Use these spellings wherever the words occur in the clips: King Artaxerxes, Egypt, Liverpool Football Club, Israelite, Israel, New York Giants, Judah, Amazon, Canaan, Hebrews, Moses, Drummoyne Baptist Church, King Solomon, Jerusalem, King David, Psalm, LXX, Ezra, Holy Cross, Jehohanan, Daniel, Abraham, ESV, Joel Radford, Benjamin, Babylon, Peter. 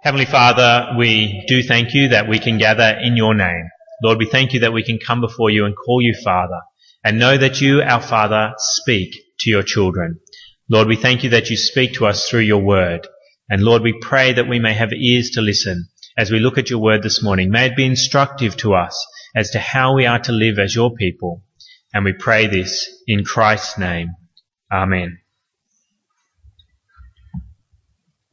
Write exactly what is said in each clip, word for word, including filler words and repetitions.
Heavenly Father, we do thank you that we can gather in your name. Lord, we thank you that we can come before you and call you Father and know that you, our Father, speak to your children. Lord, we thank you that you speak to us through your word. And Lord, we pray that we may have ears to listen as we look at your word this morning. May it be instructive to us as to how we are to live as your people. And we pray this in Christ's name. Amen.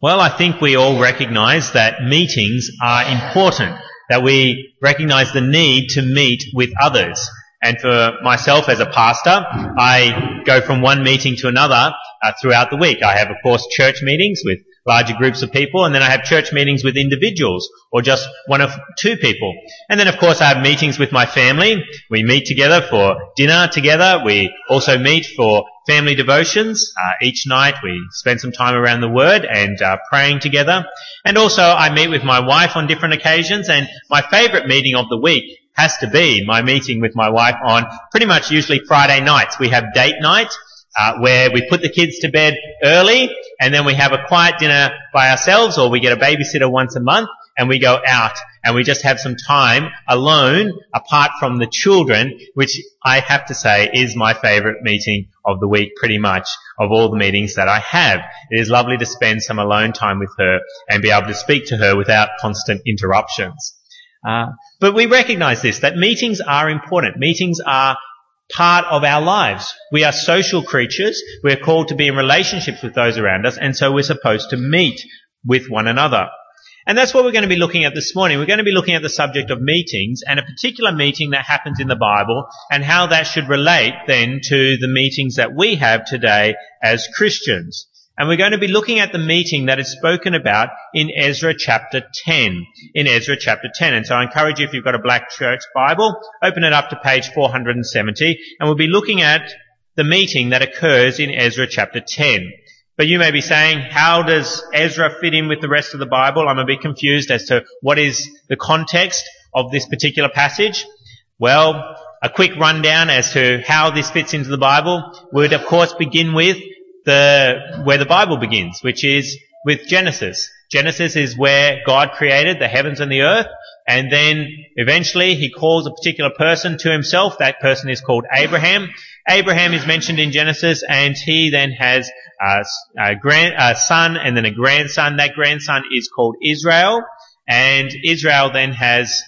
Well, I think we all recognise that meetings are important, that we recognise the need to meet with others. And for myself as a pastor, I go from one meeting to another uh, throughout the week. I have, of course, church meetings with larger groups of people, and then I have church meetings with individuals or just one of two people. And then, of course, I have meetings with my family. We meet together for dinner together. We also meet for family devotions. Uh, each night we spend some time around the Word and uh, praying together. And also I meet with my wife on different occasions, and my favourite meeting of the week has to be my meeting with my wife on pretty much usually Friday nights. We have date night uh, where we put the kids to bed early, and then we have a quiet dinner by ourselves, or we get a babysitter once a month and we go out and we just have some time alone apart from the children, which I have to say is my favourite meeting of the week pretty much of all the meetings that I have. It is lovely to spend some alone time with her and be able to speak to her without constant interruptions. Uh, but we recognise this, that meetings are important. Meetings are part of our lives. We are social creatures. We are called to be in relationships with those around us, and so we're supposed to meet with one another. And that's what we're going to be looking at this morning. We're going to be looking at the subject of meetings and a particular meeting that happens in the Bible and how that should relate then to the meetings that we have today as Christians. And we're going to be looking at the meeting that is spoken about in Ezra chapter ten. In Ezra chapter ten. And so I encourage you, if you've got a black church Bible, open it up to page four hundred seventy, and we'll be looking at the meeting that occurs in Ezra chapter ten. But you may be saying, how does Ezra fit in with the rest of the Bible? I'm a bit confused as to what is the context of this particular passage. Well, a quick rundown as to how this fits into the Bible would, of course, begin with The, where the Bible begins, which is with Genesis. Genesis is where God created the heavens and the earth, and then eventually he calls a particular person to himself. That person is called Abraham. Abraham is mentioned in Genesis, and he then has a, a, grand, a son and then a grandson. That grandson is called Israel, and Israel then has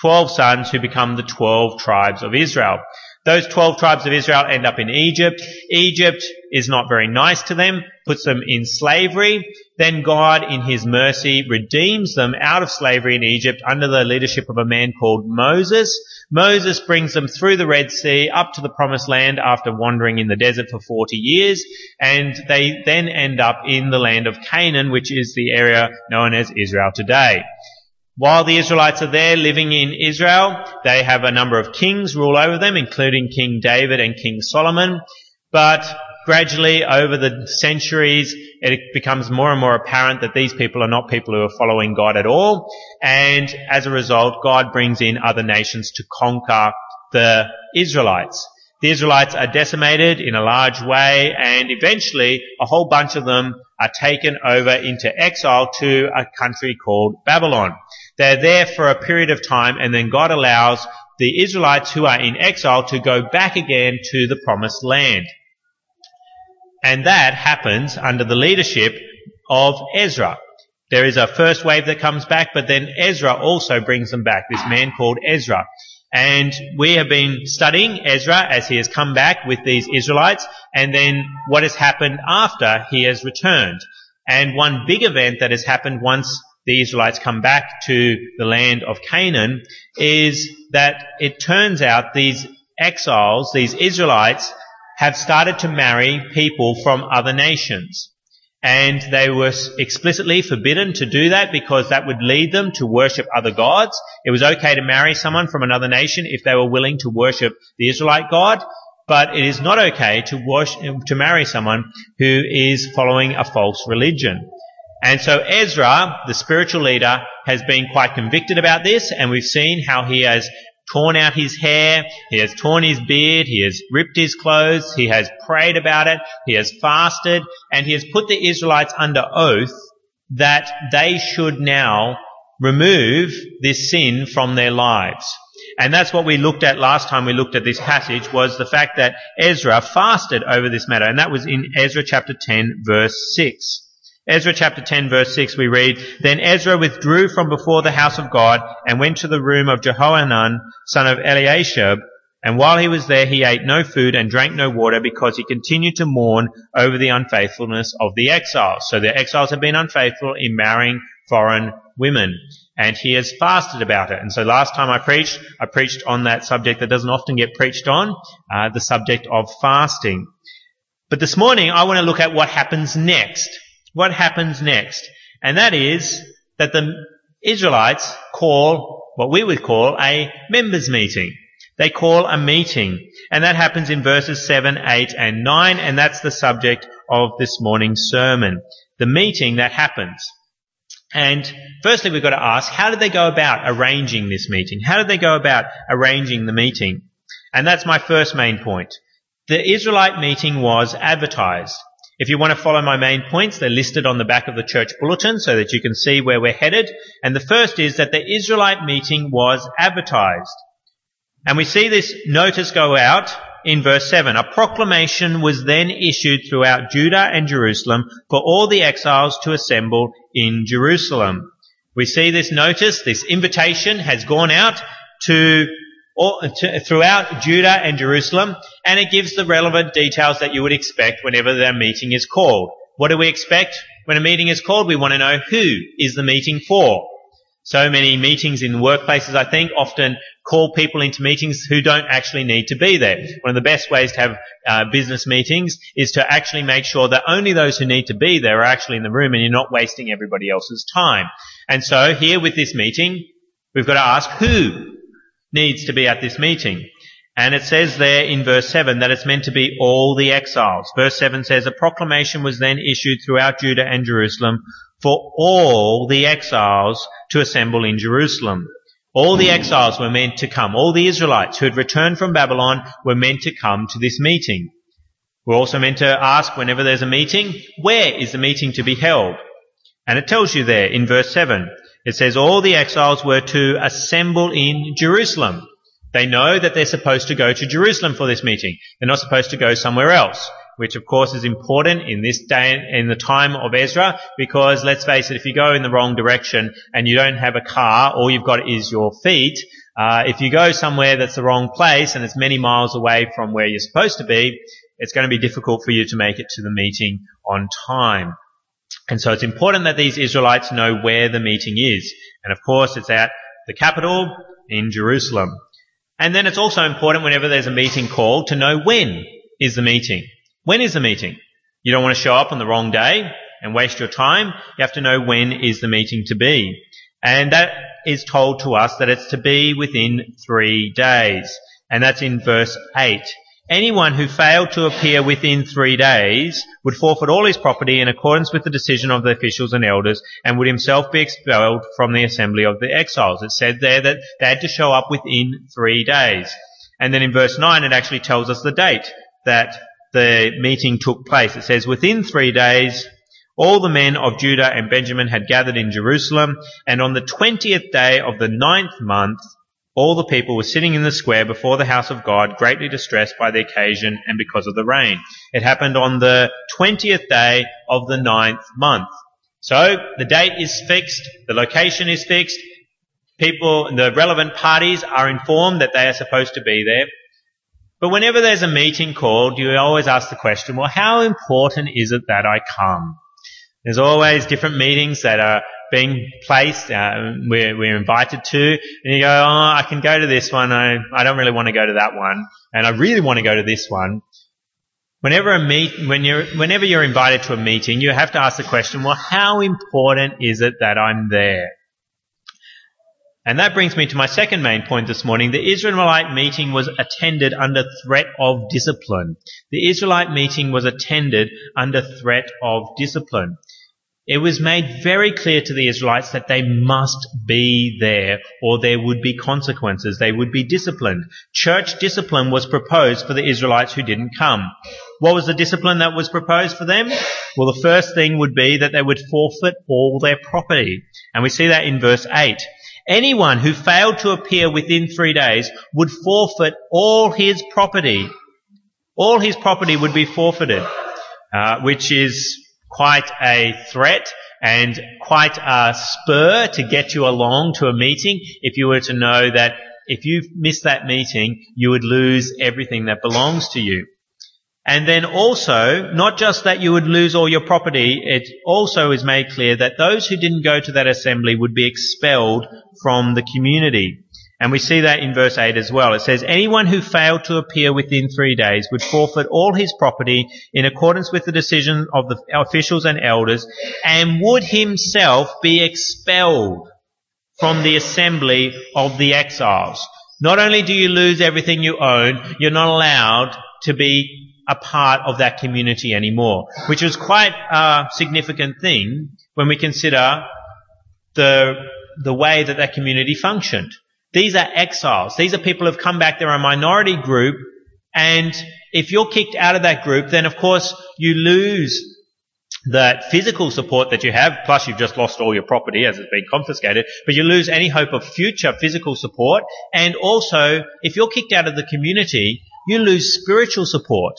twelve sons who become the twelve tribes of Israel. Those twelve tribes of Israel end up in Egypt. Egypt is not very nice to them, puts them in slavery. Then God, in his mercy, redeems them out of slavery in Egypt under the leadership of a man called Moses. Moses brings them through the Red Sea up to the Promised Land after wandering in the desert for forty years, and they then end up in the land of Canaan, which is the area known as Israel today. While the Israelites are there living in Israel, they have a number of kings rule over them, including King David and King Solomon. But gradually, over the centuries, it becomes more and more apparent that these people are not people who are following God at all. And as a result, God brings in other nations to conquer the Israelites. The Israelites are decimated in a large way, and eventually a whole bunch of them are taken over into exile to a country called Babylon. They're there for a period of time, and then God allows the Israelites who are in exile to go back again to the Promised Land. And that happens under the leadership of Ezra. There is a first wave that comes back, but then Ezra also brings them back, this man called Ezra. And we have been studying Ezra as he has come back with these Israelites, and then what has happened after he has returned. And one big event that has happened once the Israelites come back to the land of Canaan is that it turns out these exiles, these Israelites, have started to marry people from other nations. And they were explicitly forbidden to do that because that would lead them to worship other gods. It was okay to marry someone from another nation if they were willing to worship the Israelite God, but it is not okay to worship, to marry someone who is following a false religion. And so Ezra, the spiritual leader, has been quite convicted about this, and we've seen how he has torn out his hair, he has torn his beard, he has ripped his clothes, he has prayed about it, he has fasted, and he has put the Israelites under oath that they should now remove this sin from their lives. And that's what we looked at last time we looked at this passage, was the fact that Ezra fasted over this matter, and that was in Ezra chapter ten verse six. Ezra chapter ten verse six we read, "Then Ezra withdrew from before the house of God and went to the room of Jehohanan, son of Eliashib, and while he was there he ate no food and drank no water because he continued to mourn over the unfaithfulness of the exiles." So the exiles have been unfaithful in marrying foreign women, and he has fasted about it. And so last time I preached, I preached on that subject that doesn't often get preached on, uh, the subject of fasting. But this morning I want to look at what happens next. What happens next? And that is that the Israelites call what we would call a members' meeting. They call a meeting. And that happens in verses seven, eight and nine, and that's the subject of this morning's sermon. The meeting that happens. And firstly, we've got to ask, how did they go about arranging this meeting? How did they go about arranging the meeting? And that's my first main point. The Israelite meeting was advertised. If you want to follow my main points, they're listed on the back of the church bulletin so that you can see where we're headed. And the first is that the Israelite meeting was advertised. And we see this notice go out in verse seven. "A proclamation was then issued throughout Judah and Jerusalem for all the exiles to assemble in Jerusalem." We see this notice, this invitation has gone out to, all, to throughout Judah and Jerusalem, and it gives the relevant details that you would expect whenever their meeting is called. What do we expect when a meeting is called? We want to know who is the meeting for. So many meetings in workplaces, I think, often call people into meetings who don't actually need to be there. One of the best ways to have uh, business meetings is to actually make sure that only those who need to be there are actually in the room and you're not wasting everybody else's time. And so here with this meeting, we've got to ask who needs to be at this meeting. And it says there in verse seven that it's meant to be all the exiles. Verse seven says, "A proclamation was then issued throughout Judah and Jerusalem for all the exiles to assemble in Jerusalem." All the exiles were meant to come. All the Israelites who had returned from Babylon were meant to come to this meeting. We're also meant to ask whenever there's a meeting, where is the meeting to be held? And it tells you there in verse seven. It says all the exiles were to assemble in Jerusalem. They know that they're supposed to go to Jerusalem for this meeting. They're not supposed to go somewhere else, which of course is important in this day, in the time of Ezra, because let's face it, if you go in the wrong direction and you don't have a car, all you've got is your feet, uh, if you go somewhere that's the wrong place and it's many miles away from where you're supposed to be, it's going to be difficult for you to make it to the meeting on time. And so it's important that these Israelites know where the meeting is. And of course it's at the capital in Jerusalem. And then it's also important whenever there's a meeting called to know when is the meeting. When is the meeting? You don't want to show up on the wrong day and waste your time. You have to know when is the meeting to be. And that is told to us that it's to be within three days. And that's in verse eight. "Anyone who failed to appear within three days would forfeit all his property in accordance with the decision of the officials and elders and would himself be expelled from the assembly of the exiles." It said there that they had to show up within three days. And then in verse nine, it actually tells us the date that the meeting took place. It says, "Within three days, all the men of Judah and Benjamin had gathered in Jerusalem, and on the twentieth day of the ninth month, all the people were sitting in the square before the house of God, greatly distressed by the occasion and because of the rain." It happened on the twentieth day of the ninth month. So the date is fixed, the location is fixed, people, the relevant parties are informed that they are supposed to be there. But whenever there's a meeting called, you always ask the question, well, how important is it that I come? There's always different meetings that are being placed, uh, we're, we're invited to, and you go, oh, I can go to this one, I, I don't really want to go to that one, and I really want to go to this one. Whenever a meet, when you're, whenever you're invited to a meeting, you have to ask the question, well, how important is it that I'm there? And that brings me to my second main point this morning. The Israelite meeting was attended under threat of discipline. The Israelite meeting was attended under threat of discipline. It was made very clear to the Israelites that they must be there or there would be consequences. They would be disciplined. Church discipline was proposed for the Israelites who didn't come. What was the discipline that was proposed for them? Well, the first thing would be that they would forfeit all their property. And we see that in verse eight. Anyone who failed to appear within three days would forfeit all his property. All his property would be forfeited, uh, which is quite a threat and quite a spur to get you along to a meeting if you were to know that if you miss that meeting, you would lose everything that belongs to you. And then also, not just that you would lose all your property, it also is made clear that those who didn't go to that assembly would be expelled from the community. And we see that in verse eight as well. It says, anyone who failed to appear within three days would forfeit all his property in accordance with the decision of the officials and elders, and would himself be expelled from the assembly of the exiles. Not only do you lose everything you own, you're not allowed to be a part of that community anymore, which is quite a significant thing when we consider the the way that that community functioned. These are exiles. These are people who have come back. They're a minority group, and if you're kicked out of that group, then of course you lose that physical support that you have, plus you've just lost all your property as it's been confiscated, but you lose any hope of future physical support, and also if you're kicked out of the community, you lose spiritual support.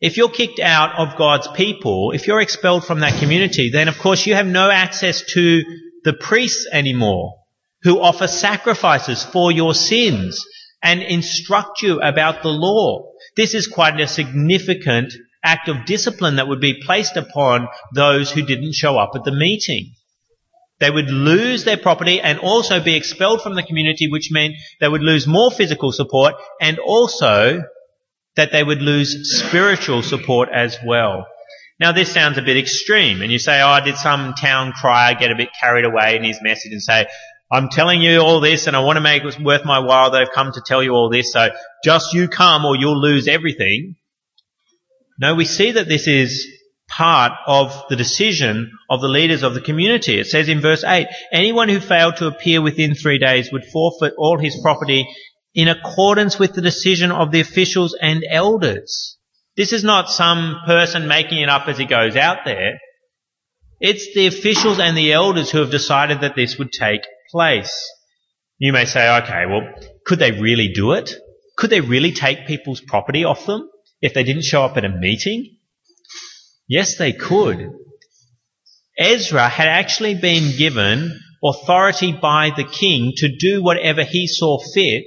If you're kicked out of God's people, if you're expelled from that community, then of course you have no access to the priests anymore who offer sacrifices for your sins and instruct you about the law. This is quite a significant act of discipline that would be placed upon those who didn't show up at the meeting. They would lose their property and also be expelled from the community, which meant they would lose more physical support and also that they would lose spiritual support as well. Now, this sounds a bit extreme, and you say, oh, did some town crier get a bit carried away in his message and say, I'm telling you all this and I want to make it worth my while that I've come to tell you all this, so just you come or you'll lose everything. No, we see that this is part of the decision of the leaders of the community. It says in verse eight, anyone who failed to appear within three days would forfeit all his property in accordance with the decision of the officials and elders. This is not some person making it up as he goes out there. It's the officials and the elders who have decided that this would take place. You may say, okay, well, could they really do it? Could they really take people's property off them if they didn't show up at a meeting? Yes, they could. Ezra had actually been given authority by the king to do whatever he saw fit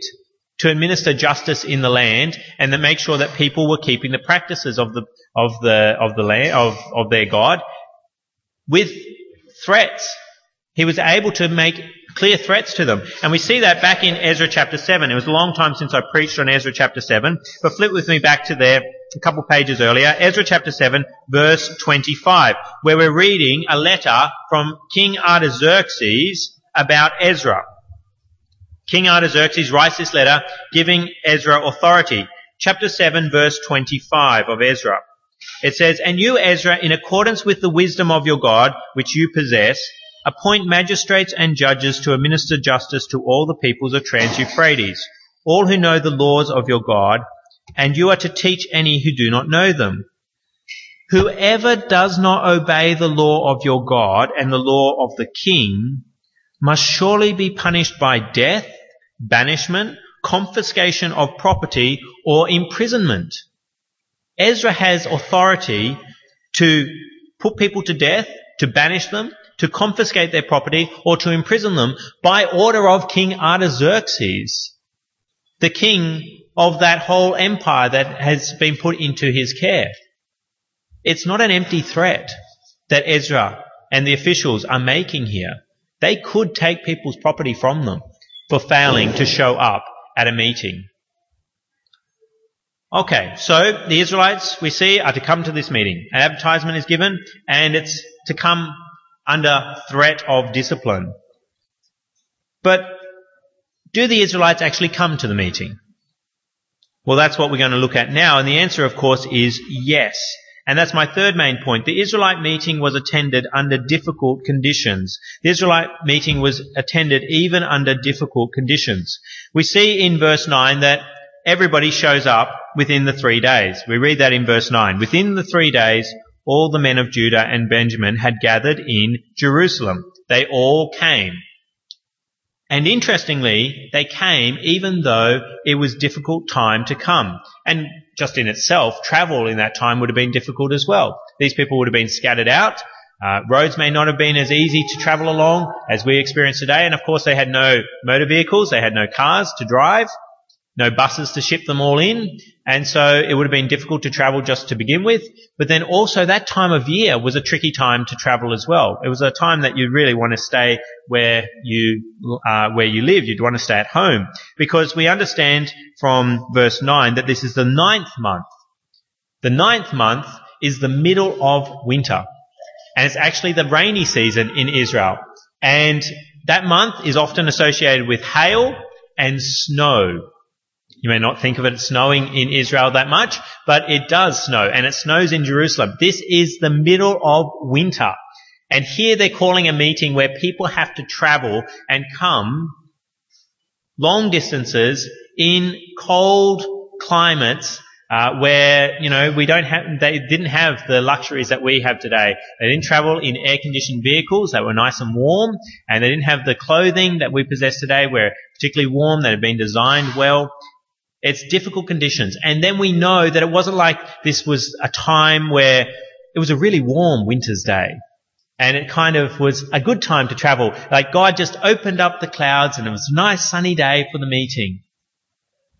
to administer justice in the land and to make sure that people were keeping the practices of the of the of the land of, of their God with threats. He was able to make clear threats to them. And we see that back in Ezra chapter seven. It was a long time since I preached on Ezra chapter seven, but flip with me back to there a couple pages earlier, Ezra chapter seven, verse twenty-five, where we're reading a letter from King Artaxerxes about Ezra. King Artaxerxes writes this letter giving Ezra authority. Chapter seven, verse twenty-five of Ezra. It says, and you, Ezra, in accordance with the wisdom of your God, which you possess, appoint magistrates and judges to administer justice to all the peoples of Trans-Euphrates, all who know the laws of your God, and you are to teach any who do not know them. Whoever does not obey the law of your God and the law of the king must surely be punished by death, banishment, confiscation of property, or imprisonment. Ezra has authority to put people to death, to banish them, to confiscate their property, or to imprison them by order of King Artaxerxes, the king of that whole empire that has been put into his care. It's not an empty threat that Ezra and the officials are making here. They could take people's property from them for failing to show up at a meeting. Okay, so the Israelites, we see, are to come to this meeting. An advertisement is given, and it's to come under threat of discipline. But do the Israelites actually come to the meeting? Well, that's what we're going to look at now, and the answer, of course, is yes. And that's my third main point. The Israelite meeting was attended under difficult conditions. The Israelite meeting was attended even under difficult conditions. We see in verse nine that everybody shows up within the three days. We read that in verse nine. Within the three days, all the men of Judah and Benjamin had gathered in Jerusalem. They all came. And interestingly, they came even though it was difficult time to come. And just in itself, travel in that time would have been difficult as well. These people would have been scattered out. Uh, roads may not have been as easy to travel along as we experience today. And, of course, they had no motor vehicles. They had no cars to drive, no buses to ship them all in. And so it would have been difficult to travel just to begin with. But then also that time of year was a tricky time to travel as well. It was a time that you really want to stay where you uh, where you live. You'd want to stay at home, because we understand from verse nine that this is the ninth month. The ninth month is the middle of winter. And it's actually the rainy season in Israel. And that month is often associated with hail and snow. You may not think of it snowing in Israel that much, but it does snow, and it snows in Jerusalem. This is the middle of winter. And here they're calling a meeting where people have to travel and come long distances in cold climates. Uh, where, you know, we don't have, they didn't have the luxuries that we have today. They didn't travel in air-conditioned vehicles that were nice and warm, and they didn't have the clothing that we possess today, where particularly warm, that had been designed well. It's difficult conditions. And then we know that it wasn't like this was a time where it was a really warm winter's day, and it kind of was a good time to travel. Like God just opened up the clouds and it was a nice sunny day for the meeting.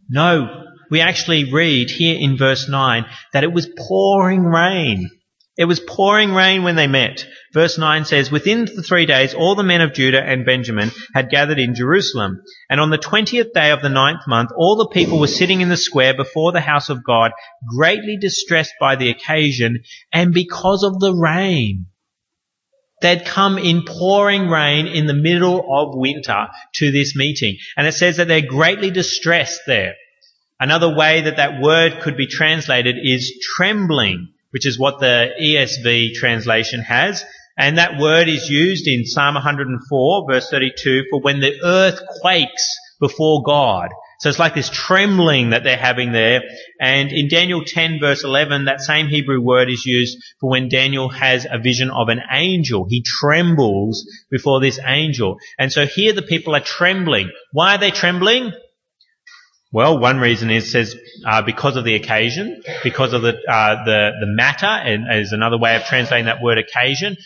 No. We actually read here in verse nine that it was pouring rain. It was pouring rain when they met. Verse nine says, within the three days all the men of Judah and Benjamin had gathered in Jerusalem. And on the twentieth day of the ninth month all the people were sitting in the square before the house of God, greatly distressed by the occasion and because of the rain. They'd come in pouring rain in the middle of winter to this meeting. And it says that they're greatly distressed there. Another way that that word could be translated is trembling, which is what the E S V translation has. And that word is used in Psalm one hundred four, verse thirty-two, for when the earth quakes before God. So it's like this trembling that they're having there. And in Daniel ten, verse eleven, that same Hebrew word is used for when Daniel has a vision of an angel. He trembles before this angel. And so here the people are trembling. Why are they trembling? Well, one reason is, says, uh, because of the occasion, because of the, uh, the, the matter, and is another way of translating that word occasion,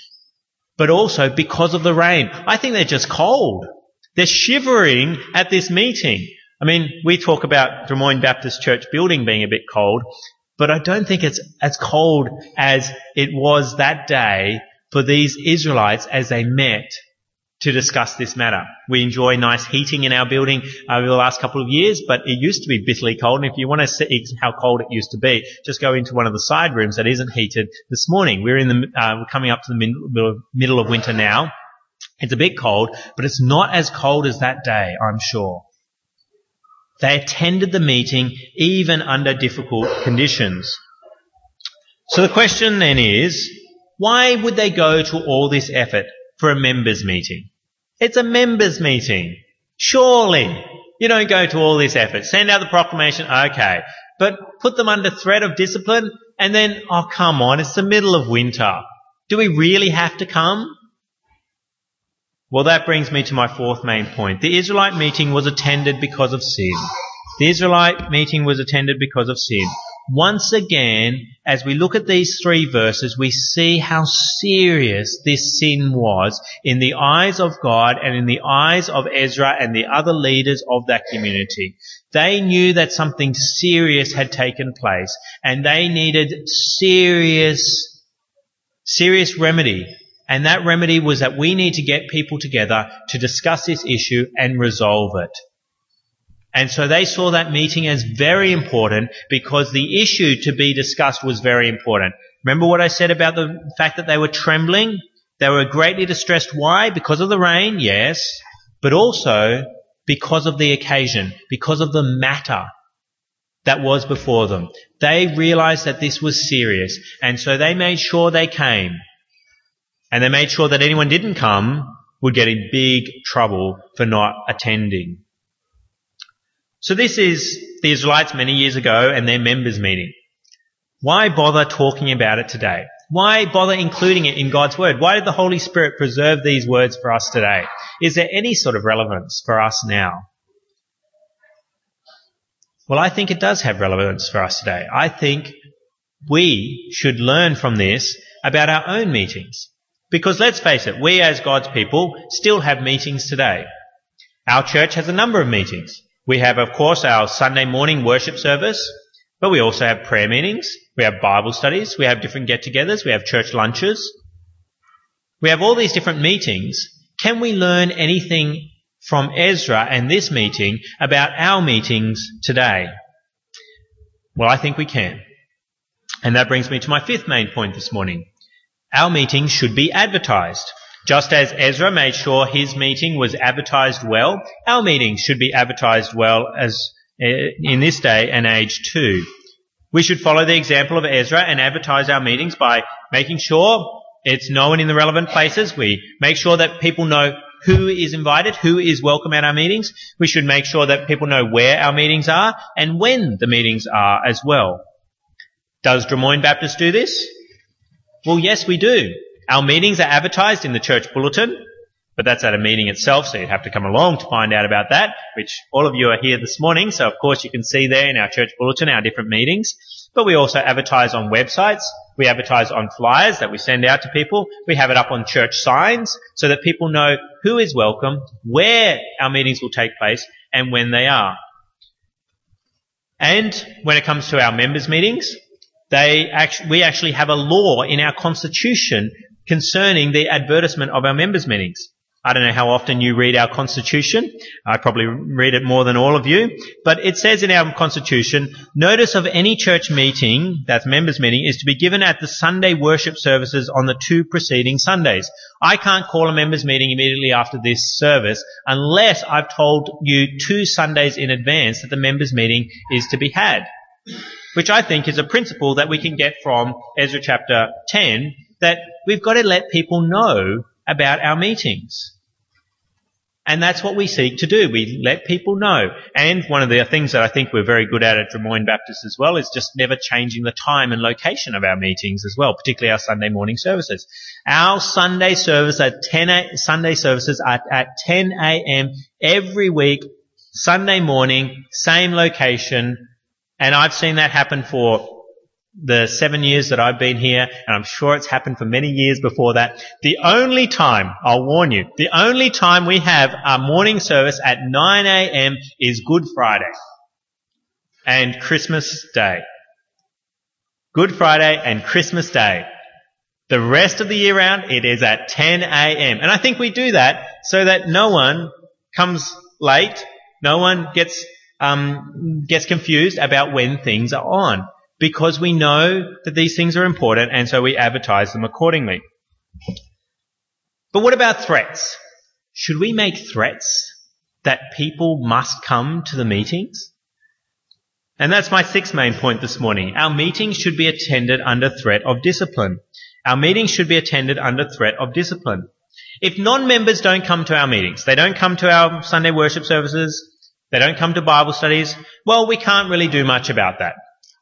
but also because of the rain. I think they're just cold. They're shivering at this meeting. I mean, we talk about Drummoyne Baptist Church building being a bit cold, but I don't think it's as cold as it was that day for these Israelites as they met to discuss this matter. We enjoy nice heating in our building over the last couple of years, but it used to be bitterly cold. And if you want to see how cold it used to be, just go into one of the side rooms that isn't heated this morning. We're in the, uh, we're coming up to the middle of winter now. It's a bit cold, but it's not as cold as that day, I'm sure. They attended the meeting even under difficult conditions. So the question then is, why would they go to all this effort for a members' meeting? It's a members' meeting. Surely you don't go to all this effort. Send out the proclamation, okay, but put them under threat of discipline, and then, oh, come on, it's the middle of winter. Do we really have to come? Well, that brings me to my fourth main point. The Israelite meeting was attended because of sin. The Israelite meeting was attended because of sin. Once again, as we look at these three verses, we see how serious this sin was in the eyes of God and in the eyes of Ezra and the other leaders of that community. They knew that something serious had taken place, and they needed serious, serious remedy. And that remedy was that we need to get people together to discuss this issue and resolve it. And so they saw that meeting as very important because the issue to be discussed was very important. Remember what I said about the fact that they were trembling? They were greatly distressed. Why? Because of the rain, yes, but also because of the occasion, because of the matter that was before them. They realized that this was serious, and so they made sure they came. And they made sure that anyone didn't come would get in big trouble for not attending. So this is the Israelites many years ago and their members meeting. Why bother talking about it today? Why bother including it in God's Word? Why did the Holy Spirit preserve these words for us today? Is there any sort of relevance for us now? Well, I think it does have relevance for us today. I think we should learn from this about our own meetings. Because let's face it, we as God's people still have meetings today. Our church has a number of meetings. We have, of course, our Sunday morning worship service, but we also have prayer meetings, we have Bible studies, we have different get-togethers, we have church lunches. We have all these different meetings. Can we learn anything from Ezra and this meeting about our meetings today? Well, I think we can. And that brings me to my fifth main point this morning. Our meetings should be advertised. Just as Ezra made sure his meeting was advertised well, our meetings should be advertised well as in this day and age too. We should follow the example of Ezra and advertise our meetings by making sure it's known in the relevant places. We make sure that people know who is invited, who is welcome at our meetings. We should make sure that people know where our meetings are and when the meetings are as well. Does Drummoyne Baptist do this? Well, yes, we do. Our meetings are advertised in the church bulletin, but that's at a meeting itself, so you'd have to come along to find out about that, which all of you are here this morning, so of course you can see there in our church bulletin our different meetings. But we also advertise on websites. We advertise on flyers that we send out to people. We have it up on church signs so that people know who is welcome, where our meetings will take place, and when they are. And when it comes to our members' meetings, They actually, we actually have a law in our constitution concerning the advertisement of our members' meetings. I don't know how often you read our constitution. I probably read it more than all of you. But it says in our constitution, notice of any church meeting, that's members' meeting, is to be given at the Sunday worship services on the two preceding Sundays. I can't call a members' meeting immediately after this service unless I've told you two Sundays in advance that the members' meeting is to be had. Which I think is a principle that we can get from Ezra chapter ten, that we've got to let people know about our meetings. And that's what we seek to do. We let people know. And one of the things that I think we're very good at at Drummoyne Baptist as well is just never changing the time and location of our meetings as well, particularly our Sunday morning services. Our Sunday service at ten a, Sunday services are at ten a.m. every week, Sunday morning, same location. And I've seen that happen for the seven years that I've been here, and I'm sure it's happened for many years before that. The only time, I'll warn you, the only time we have our morning service at nine a.m. is Good Friday and Christmas Day. Good Friday and Christmas Day. The rest of the year round, it is at ten a.m. And I think we do that so that no one comes late, no one gets... Um, gets confused about when things are on, because we know that these things are important, and so we advertise them accordingly. But what about threats? Should we make threats that people must come to the meetings? And that's my sixth main point this morning. Our meetings should be attended under threat of discipline. Our meetings should be attended under threat of discipline. If non-members don't come to our meetings, they don't come to our Sunday worship services, they don't come to Bible studies, well, we can't really do much about that.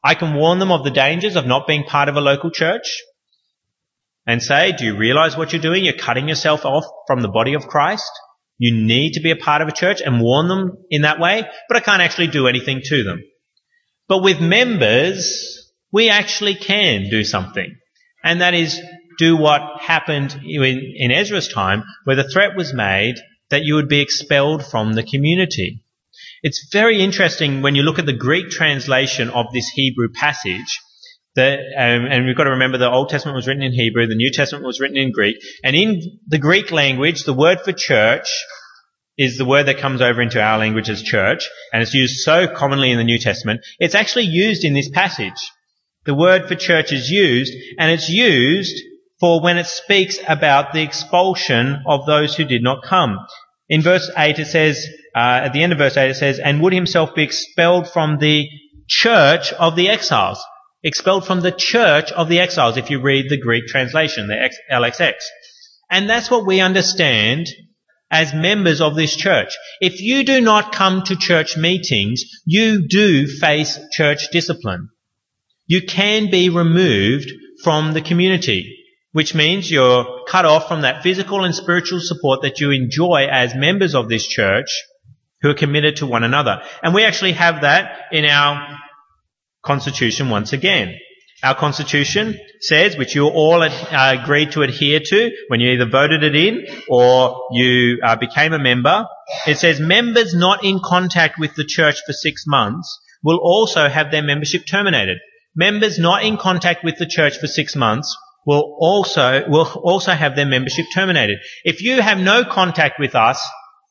I can warn them of the dangers of not being part of a local church and say, do you realize what you're doing? You're cutting yourself off from the body of Christ. You need to be a part of a church, and warn them in that way, but I can't actually do anything to them. But with members, we actually can do something, and that is do what happened in, in Ezra's time, where the threat was made that you would be expelled from the community. It's very interesting when you look at the Greek translation of this Hebrew passage, that, um, and we've got to remember the Old Testament was written in Hebrew, the New Testament was written in Greek, and in the Greek language, the word for church is the word that comes over into our language as church, and it's used so commonly in the New Testament. It's actually used in this passage. The word for church is used, and it's used for when it speaks about the expulsion of those who did not come. In verse eight it says, Uh, at the end of verse eight it says, and would himself be expelled from the church of the exiles. Expelled from the church of the exiles, if you read the Greek translation, the L X X. And that's what we understand as members of this church. If you do not come to church meetings, you do face church discipline. You can be removed from the community, which means you're cut off from that physical and spiritual support that you enjoy as members of this church who are committed to one another. And we actually have that in our constitution once again. Our constitution says, which you all uh, agreed to adhere to when you either voted it in or you uh, became a member, it says members not in contact with the church for six months will also have their membership terminated. Members not in contact with the church for six months will also will also have their membership terminated. If you have no contact with us,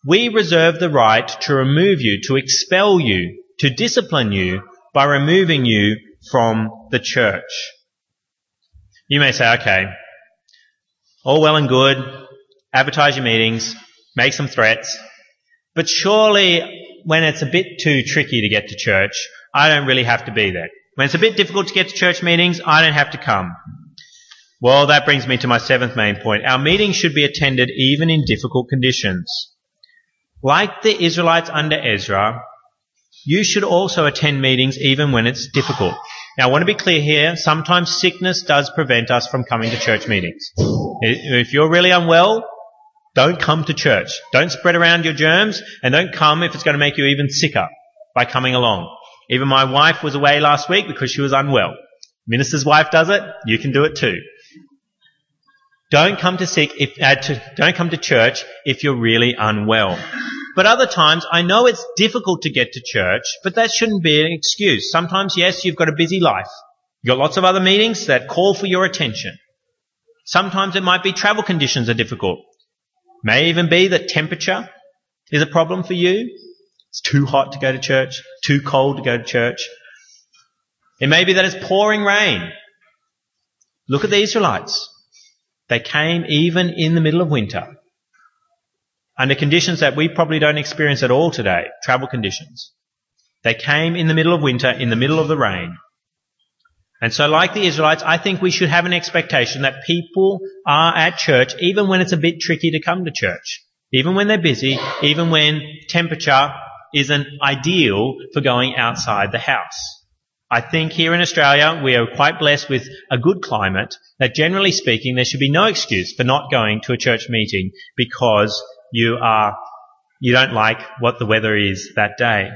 we reserve the right to remove you, to expel you, to discipline you by removing you from the church. You may say, okay, all well and good, advertise your meetings, make some threats, but surely when it's a bit too tricky to get to church, I don't really have to be there. When it's a bit difficult to get to church meetings, I don't have to come. Well, that brings me to my seventh main point. Our meetings should be attended even in difficult conditions. Like the Israelites under Ezra, you should also attend meetings even when it's difficult. Now, I want to be clear here. Sometimes sickness does prevent us from coming to church meetings. If you're really unwell, don't come to church. Don't spread around your germs, and don't come if it's going to make you even sicker by coming along. Even my wife was away last week because she was unwell. Minister's wife does it. You can do it too. Don't come to sick if, uh, to, don't come to church if you're really unwell. But other times, I know it's difficult to get to church, but that shouldn't be an excuse. Sometimes, yes, you've got a busy life. You've got lots of other meetings that call for your attention. Sometimes it might be travel conditions are difficult. May even be that temperature is a problem for you. It's too hot to go to church, too cold to go to church. It may be that it's pouring rain. Look at the Israelites. They came even in the middle of winter, under conditions that we probably don't experience at all today, travel conditions. They came in the middle of winter, in the middle of the rain. And so like the Israelites, I think we should have an expectation that people are at church even when it's a bit tricky to come to church, even when they're busy, even when temperature isn't ideal for going outside the house. I think here in Australia we are quite blessed with a good climate that, generally speaking, there should be no excuse for not going to a church meeting because you are you don't like what the weather is that day.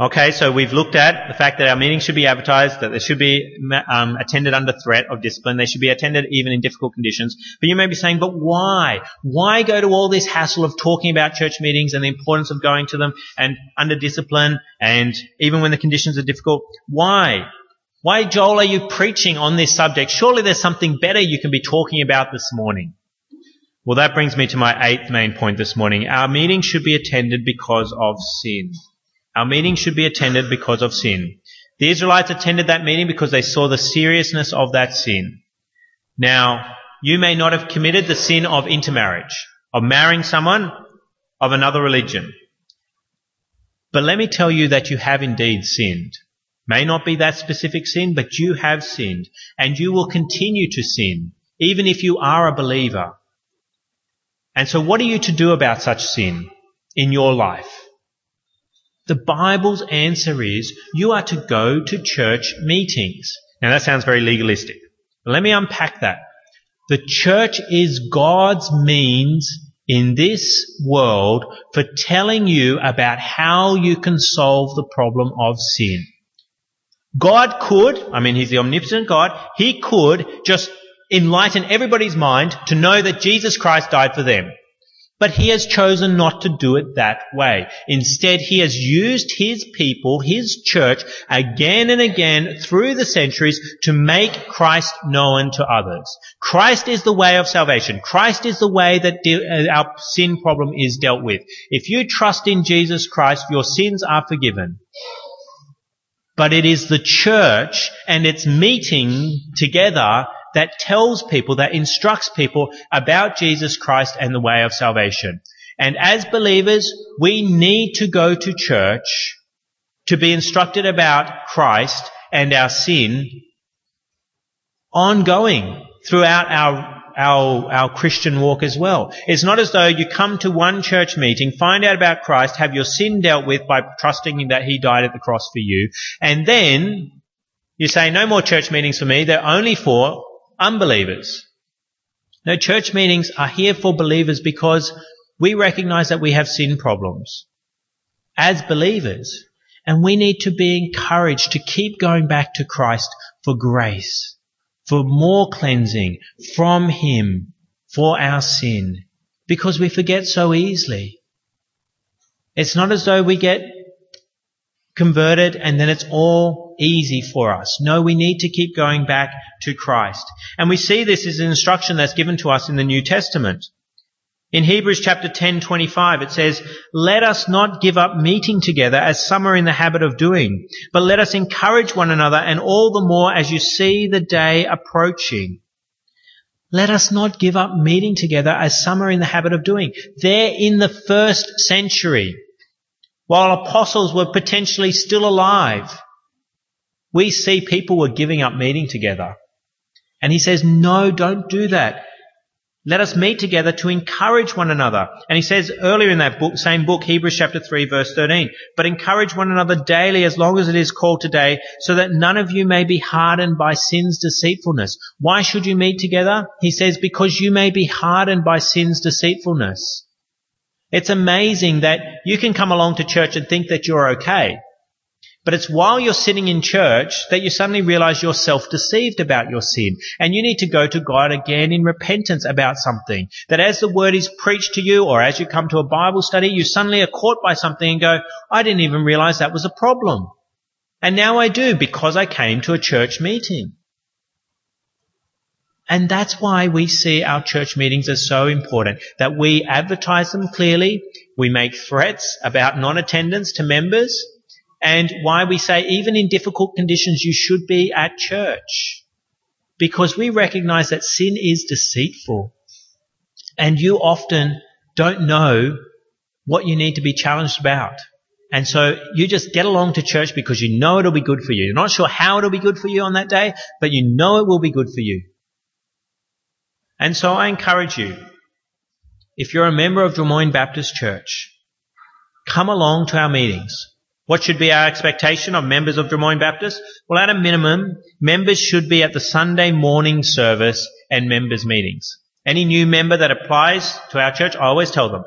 Okay, so we've looked at the fact that our meetings should be advertised, that they should be um, attended under threat of discipline, they should be attended even in difficult conditions. But you may be saying, but why? Why go to all this hassle of talking about church meetings and the importance of going to them and under discipline and even when the conditions are difficult? Why? Why, Joel, are you preaching on this subject? Surely there's something better you can be talking about this morning. Well, that brings me to my eighth main point this morning. Our meetings should be attended because of sin. Our meeting should be attended because of sin. The Israelites attended that meeting because they saw the seriousness of that sin. Now, you may not have committed the sin of intermarriage, of marrying someone of another religion. But let me tell you that you have indeed sinned. May not be that specific sin, but you have sinned, and you will continue to sin, even if you are a believer. And so what are you to do about such sin in your life? The Bible's answer is you are to go to church meetings. Now that sounds very legalistic, but let me unpack that. The church is God's means in this world for telling you about how you can solve the problem of sin. God could, I mean he's the omnipotent God, he could just enlighten everybody's mind to know that Jesus Christ died for them. But he has chosen not to do it that way. Instead, he has used his people, his church, again and again through the centuries to make Christ known to others. Christ is the way of salvation. Christ is the way that de- our sin problem is dealt with. If you trust in Jesus Christ, your sins are forgiven. But it is the church and its meeting together that tells people, that instructs people about Jesus Christ and the way of salvation. And as believers, we need to go to church to be instructed about Christ and our sin ongoing throughout our, our, our Christian walk as well. It's not as though you come to one church meeting, find out about Christ, have your sin dealt with by trusting that he died at the cross for you, and then you say, no more church meetings for me, they're only for unbelievers. No, church meetings are here for believers because we recognize that we have sin problems as believers, and we need to be encouraged to keep going back to Christ for grace, for more cleansing from him, for our sin, because we forget so easily. It's not as though we get converted and then it's all easy for us. No, we need to keep going back to Christ. And we see this as an instruction that's given to us in the New Testament. In Hebrews chapter ten twenty-five it says, "Let us not give up meeting together as some are in the habit of doing, but let us encourage one another, and all the more as you see the day approaching." Let us not give up meeting together as some are in the habit of doing. There in the first century, while apostles were potentially still alive, we see people were giving up meeting together. And he says, no, don't do that. Let us meet together to encourage one another. And he says earlier in that book, same book, Hebrews chapter three, verse thirteen, "But encourage one another daily as long as it is called today, so that none of you may be hardened by sin's deceitfulness." Why should you meet together? He says, because you may be hardened by sin's deceitfulness. It's amazing that you can come along to church and think that you're okay, but it's while you're sitting in church that you suddenly realize you're self-deceived about your sin, and you need to go to God again in repentance about something. That as the word is preached to you, or as you come to a Bible study, you suddenly are caught by something and go, I didn't even realize that was a problem. And now I do, because I came to a church meeting. And that's why we see our church meetings as so important, that we advertise them clearly, we make threats about non-attendance to members, and why we say even in difficult conditions you should be at church, because we recognize that sin is deceitful and you often don't know what you need to be challenged about. And so you just get along to church because you know it'll be good for you. You're not sure how it'll be good for you on that day, but you know it will be good for you. And so I encourage you, if you're a member of Drummoyne Baptist Church, come along to our meetings. What should be our expectation of members of Drummoyne Baptist? Well, at a minimum, members should be at the Sunday morning service and members' meetings. Any new member that applies to our church, I always tell them,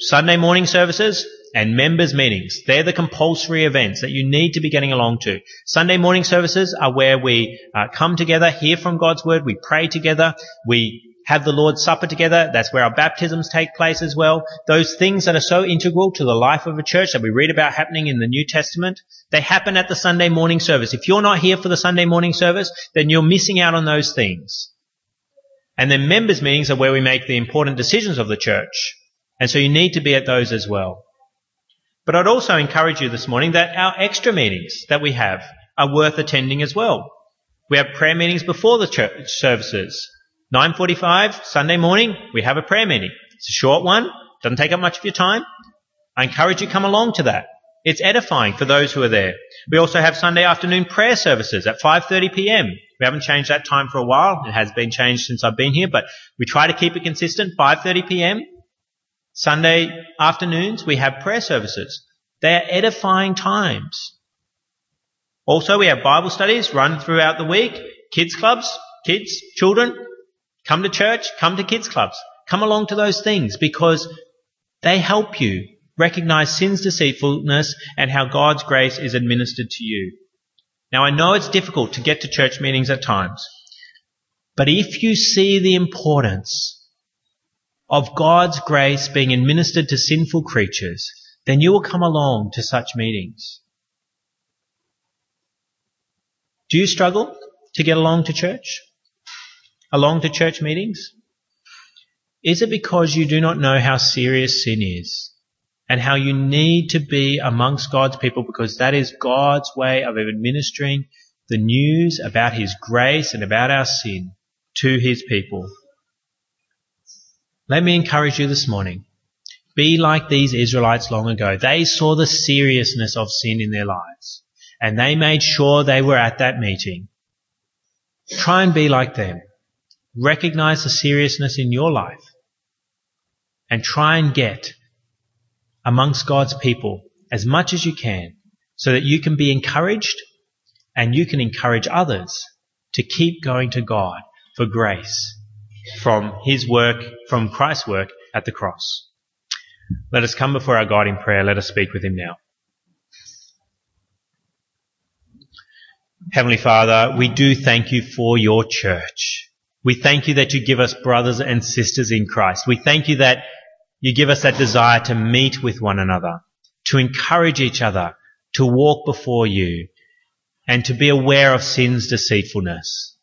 Sunday morning services and members' meetings. They're the compulsory events that you need to be getting along to. Sunday morning services are where we uh, come together, hear from God's word, we pray together, we have the Lord's Supper together. That's where our baptisms take place as well. Those things that are so integral to the life of a church that we read about happening in the New Testament, they happen at the Sunday morning service. If you're not here for the Sunday morning service, then you're missing out on those things. And then members' meetings are where we make the important decisions of the church. And so you need to be at those as well. But I'd also encourage you this morning that our extra meetings that we have are worth attending as well. We have prayer meetings before the church services. nine forty-five Sunday morning, we have a prayer meeting. It's a short one, doesn't take up much of your time. I encourage you to come along to that. It's edifying for those who are there. We also have Sunday afternoon prayer services at five thirty p.m. We haven't changed that time for a while. It has been changed since I've been here, but we try to keep it consistent, five thirty p.m. Sunday afternoons, we have prayer services. They are edifying times. Also, we have Bible studies run throughout the week, kids clubs, kids, children. Come to church, come to kids clubs. Come along to those things because they help you recognize sin's deceitfulness and how God's grace is administered to you. Now, I know it's difficult to get to church meetings at times, but if you see the importance of God's grace being administered to sinful creatures, then you will come along to such meetings. Do you struggle to get along to church? Along to church meetings? Is it because you do not know how serious sin is and how you need to be amongst God's people, because that is God's way of administering the news about his grace and about our sin to his people? Let me encourage you this morning. Be like these Israelites long ago. They saw the seriousness of sin in their lives and they made sure they were at that meeting. Try and be like them. Recognize the seriousness in your life and try and get amongst God's people as much as you can so that you can be encouraged and you can encourage others to keep going to God for grace from His work, from Christ's work at the cross. Let us come before our God in prayer. Let us speak with Him now. Heavenly Father, we do thank you for your church. We thank you that you give us brothers and sisters in Christ. We thank you that you give us that desire to meet with one another, to encourage each other, to walk before you, and to be aware of sin's deceitfulness.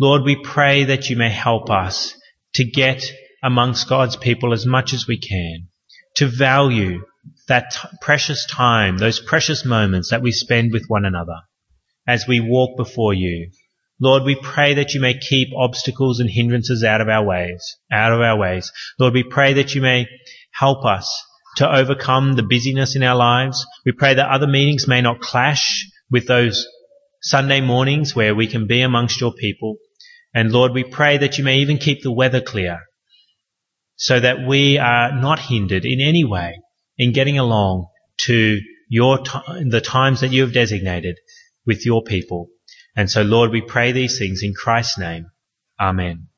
Lord, we pray that you may help us to get amongst God's people as much as we can, to value that t- precious time, those precious moments that we spend with one another as we walk before you. Lord, we pray that you may keep obstacles and hindrances out of our ways, out of our ways. Lord, we pray that you may help us to overcome the busyness in our lives. We pray that other meetings may not clash with those Sunday mornings where we can be amongst your people. And Lord, we pray that you may even keep the weather clear so that we are not hindered in any way in getting along to your t- the times that you have designated with your people. And so, Lord, we pray these things in Christ's name. Amen.